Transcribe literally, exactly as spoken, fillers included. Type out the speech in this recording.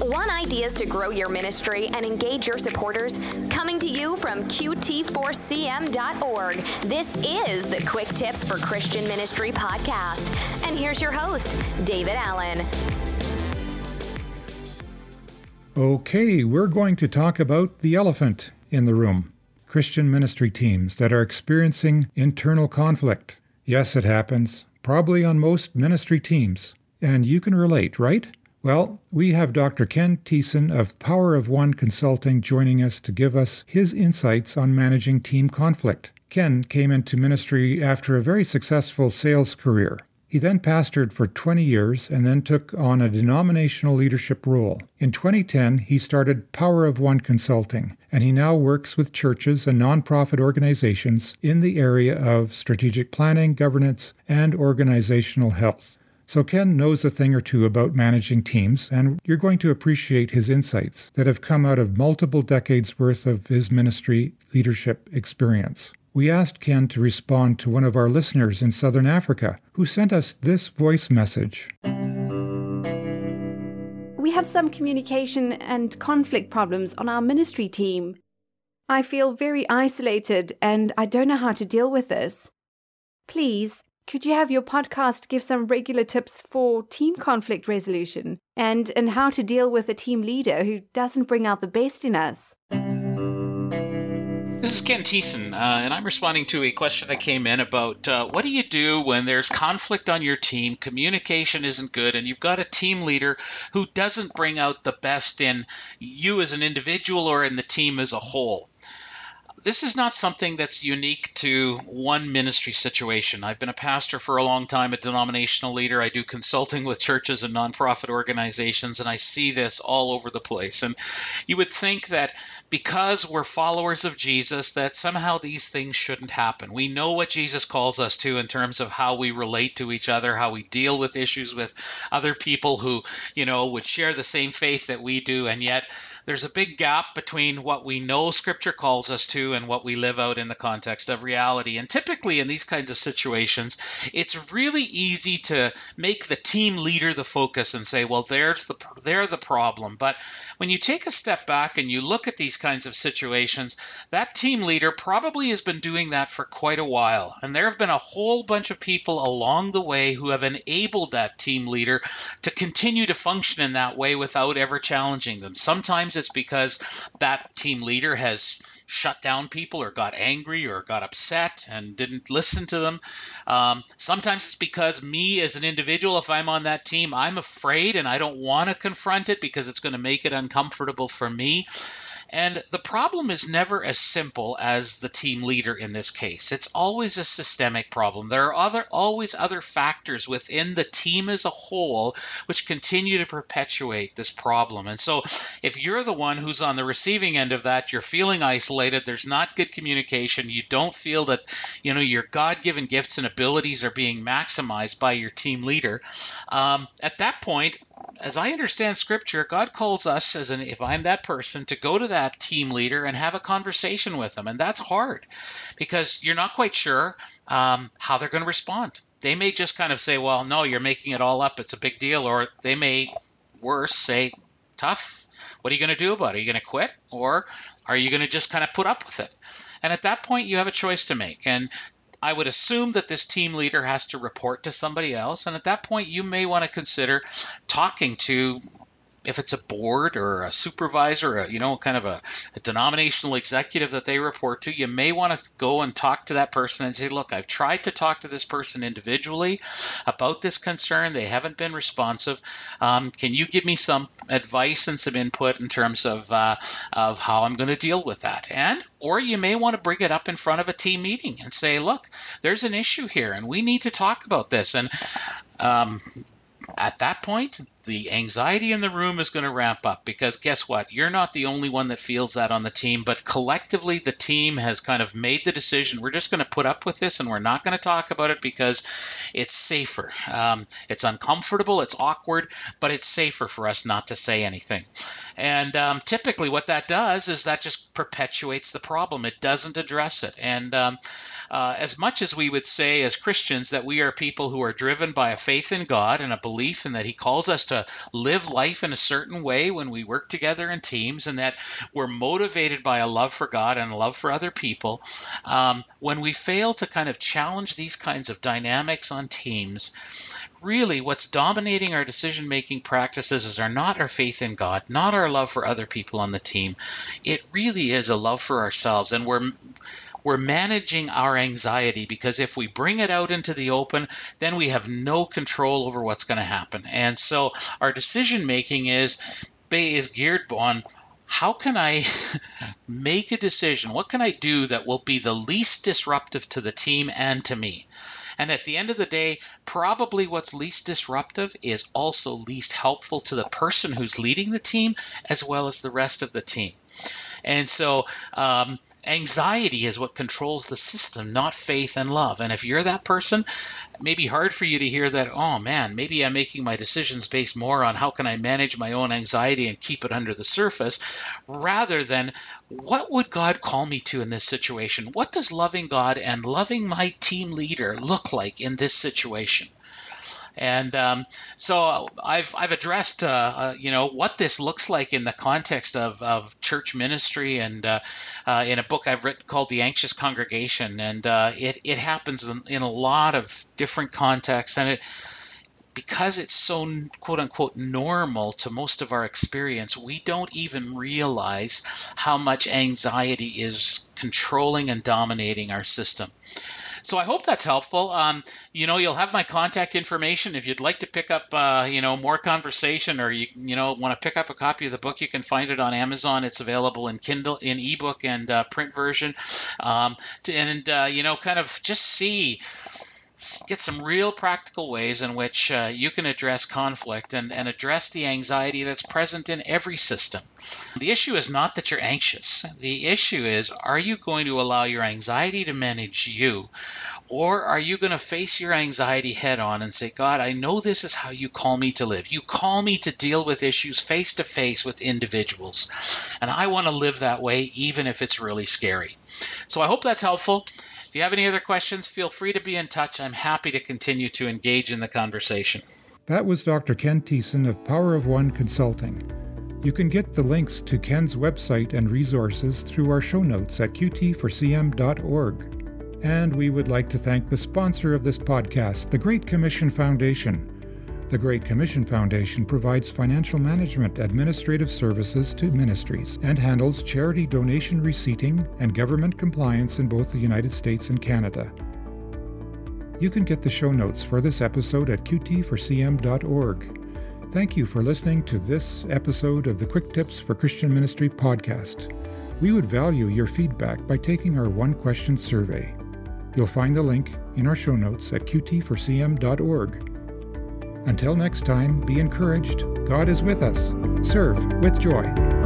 Want ideas to grow your ministry and engage your supporters? Coming to you from Q T four C M dot org, this is the Quick Tips for Christian Ministry podcast. And here's your host, David Allen. Okay, we're going to talk about the elephant in the room. Christian ministry teams that are experiencing internal conflict. Yes, it happens, probably on most ministry teams. And you can relate, right? Well, we have Doctor Ken Thiessen of Power of One Consulting joining us to give us his insights on managing team conflict. Ken came into ministry after a very successful sales career. He then pastored for twenty years and then took on a denominational leadership role. In twenty ten, he started Power of One Consulting, and he now works with churches and nonprofit organizations in the area of strategic planning, governance, and organizational health. So Ken knows a thing or two about managing teams, and you're going to appreciate his insights that have come out of multiple decades' worth of his ministry leadership experience. We asked Ken to respond to one of our listeners in Southern Africa who sent us this voice message. We have some communication and conflict problems on our ministry team. I feel very isolated and I don't know how to deal with this. Please, could you have your podcast give some regular tips for team conflict resolution and, and how to deal with a team leader who doesn't bring out the best in us? This is Ken Thiessen, uh, and I'm responding to a question that came in about uh, what do you do when there's conflict on your team, communication isn't good, and you've got a team leader who doesn't bring out the best in you as an individual or in the team as a whole. This is not something that's unique to one ministry situation. I've been a pastor for a long time, a denominational leader. I do consulting with churches and nonprofit organizations, and I see this all over the place. And you would think that because we're followers of Jesus, that somehow these things shouldn't happen. We know what Jesus calls us to in terms of how we relate to each other, how we deal with issues with other people who, you know, would share the same faith that we do. And yet there's a big gap between what we know Scripture calls us to and what we live out in the context of reality. And typically in these kinds of situations, it's really easy to make the team leader the focus and say, well, there's the they're the problem. But when you take a step back and you look at these kinds of situations, that team leader probably has been doing that for quite a while. And there have been a whole bunch of people along the way who have enabled that team leader to continue to function in that way without ever challenging them. Sometimes it's because that team leader has shut down people or got angry or got upset and didn't listen to them. Um, sometimes it's because me as an individual, if I'm on that team, I'm afraid and I don't want to confront it because it's going to make it uncomfortable for me. And the problem is never as simple as the team leader in this case. It's always a systemic problem. There are other, always other factors within the team as a whole which continue to perpetuate this problem. And so if you're the one who's on the receiving end of that, you're feeling isolated, there's not good communication, you don't feel that, you know, your God-given gifts and abilities are being maximized by your team leader, um, at that point, as I understand Scripture, God calls us, as an, if I'm that person, to go to that team leader and have a conversation with them. And that's hard because you're not quite sure um, how they're going to respond. They may just kind of say, well, no, you're making it all up. It's a big deal. Or they may, worse, say, tough. What are you going to do about it? Are you going to quit? Or are you going to just kind of put up with it? And at that point, you have a choice to make. And I would assume that this team leader has to report to somebody else. And at that point, you may want to consider talking to, if it's a board or a supervisor, or, you know, kind of a, a denominational executive that they report to, you may want to go and talk to that person and say, look, I've tried to talk to this person individually about this concern. They haven't been responsive. Um, can you give me some advice and some input in terms of, uh, of how I'm going to deal with that? And Or you may want to bring it up in front of a team meeting and say, look, there's an issue here and we need to talk about this. And um, at that point, the anxiety in the room is going to ramp up because guess what? You're not the only one that feels that on the team, but collectively the team has kind of made the decision. We're just going to put up with this and we're not going to talk about it because it's safer. Um, it's uncomfortable, it's awkward, but it's safer for us not to say anything. And um, typically what that does is that just perpetuates the problem. It doesn't address it. And um, Uh, as much as we would say as Christians that we are people who are driven by a faith in God and a belief in that He calls us to live life in a certain way when we work together in teams, and that we're motivated by a love for God and a love for other people, um, when we fail to kind of challenge these kinds of dynamics on teams, really what's dominating our decision-making practices is our not our faith in God, not our love for other people on the team. It really is a love for ourselves, and we're We're managing our anxiety, because if we bring it out into the open, then we have no control over what's going to happen. And so our decision making is is geared on, how can I make a decision? What can I do that will be the least disruptive to the team and to me? And at the end of the day, probably what's least disruptive is also least helpful to the person who's leading the team, as well as the rest of the team. And so um, anxiety is what controls the system, not faith and love. And if you're that person, it may be hard for you to hear that, oh man, maybe I'm making my decisions based more on how can I manage my own anxiety and keep it under the surface, rather than what would God call me to in this situation? What does loving God and loving my team leader look like in this situation? And um, so I've I've addressed uh, uh, you know, what this looks like in the context of, of church ministry, and uh, uh, in a book I've written called The Anxious Congregation, and uh, it it happens in, in a lot of different contexts, and it because it's so quote unquote normal to most of our experience, we don't even realize how much anxiety is controlling and dominating our system. So I hope that's helpful. Um, you know, you'll have my contact information if you'd like to pick up, uh, you know, more conversation, or you, you know, want to pick up a copy of the book. You can find it on Amazon. It's available in Kindle, in ebook, and uh, print version. Um, and uh, you know, kind of just see, get some real practical ways in which uh, you can address conflict and, and address the anxiety that's present in every system. The issue is not that you're anxious. The issue is, are you going to allow your anxiety to manage you, or are you going to face your anxiety head on and say, God, I know this is how you call me to live. You call me to deal with issues face to face with individuals, and I want to live that way, even if it's really scary. So I hope that's helpful. If you have any other questions, feel free to be in touch. I'm happy to continue to engage in the conversation. That was Doctor Ken Thiessen of Power of One Consulting. You can get the links to Ken's website and resources through our show notes at Q T four C M dot org. And we would like to thank the sponsor of this podcast, the Great Commission Foundation. The Great Commission Foundation provides financial management administrative services to ministries and handles charity donation receipting and government compliance in both the United States and Canada. You can get the show notes for this episode at Q T four C M dot org. Thank you for listening to this episode of the Quick Tips for Christian Ministry podcast. We would value your feedback by taking our one-question survey. You'll find the link in our show notes at Q T four C M dot org. Until next time, be encouraged. God is with us. Serve with joy.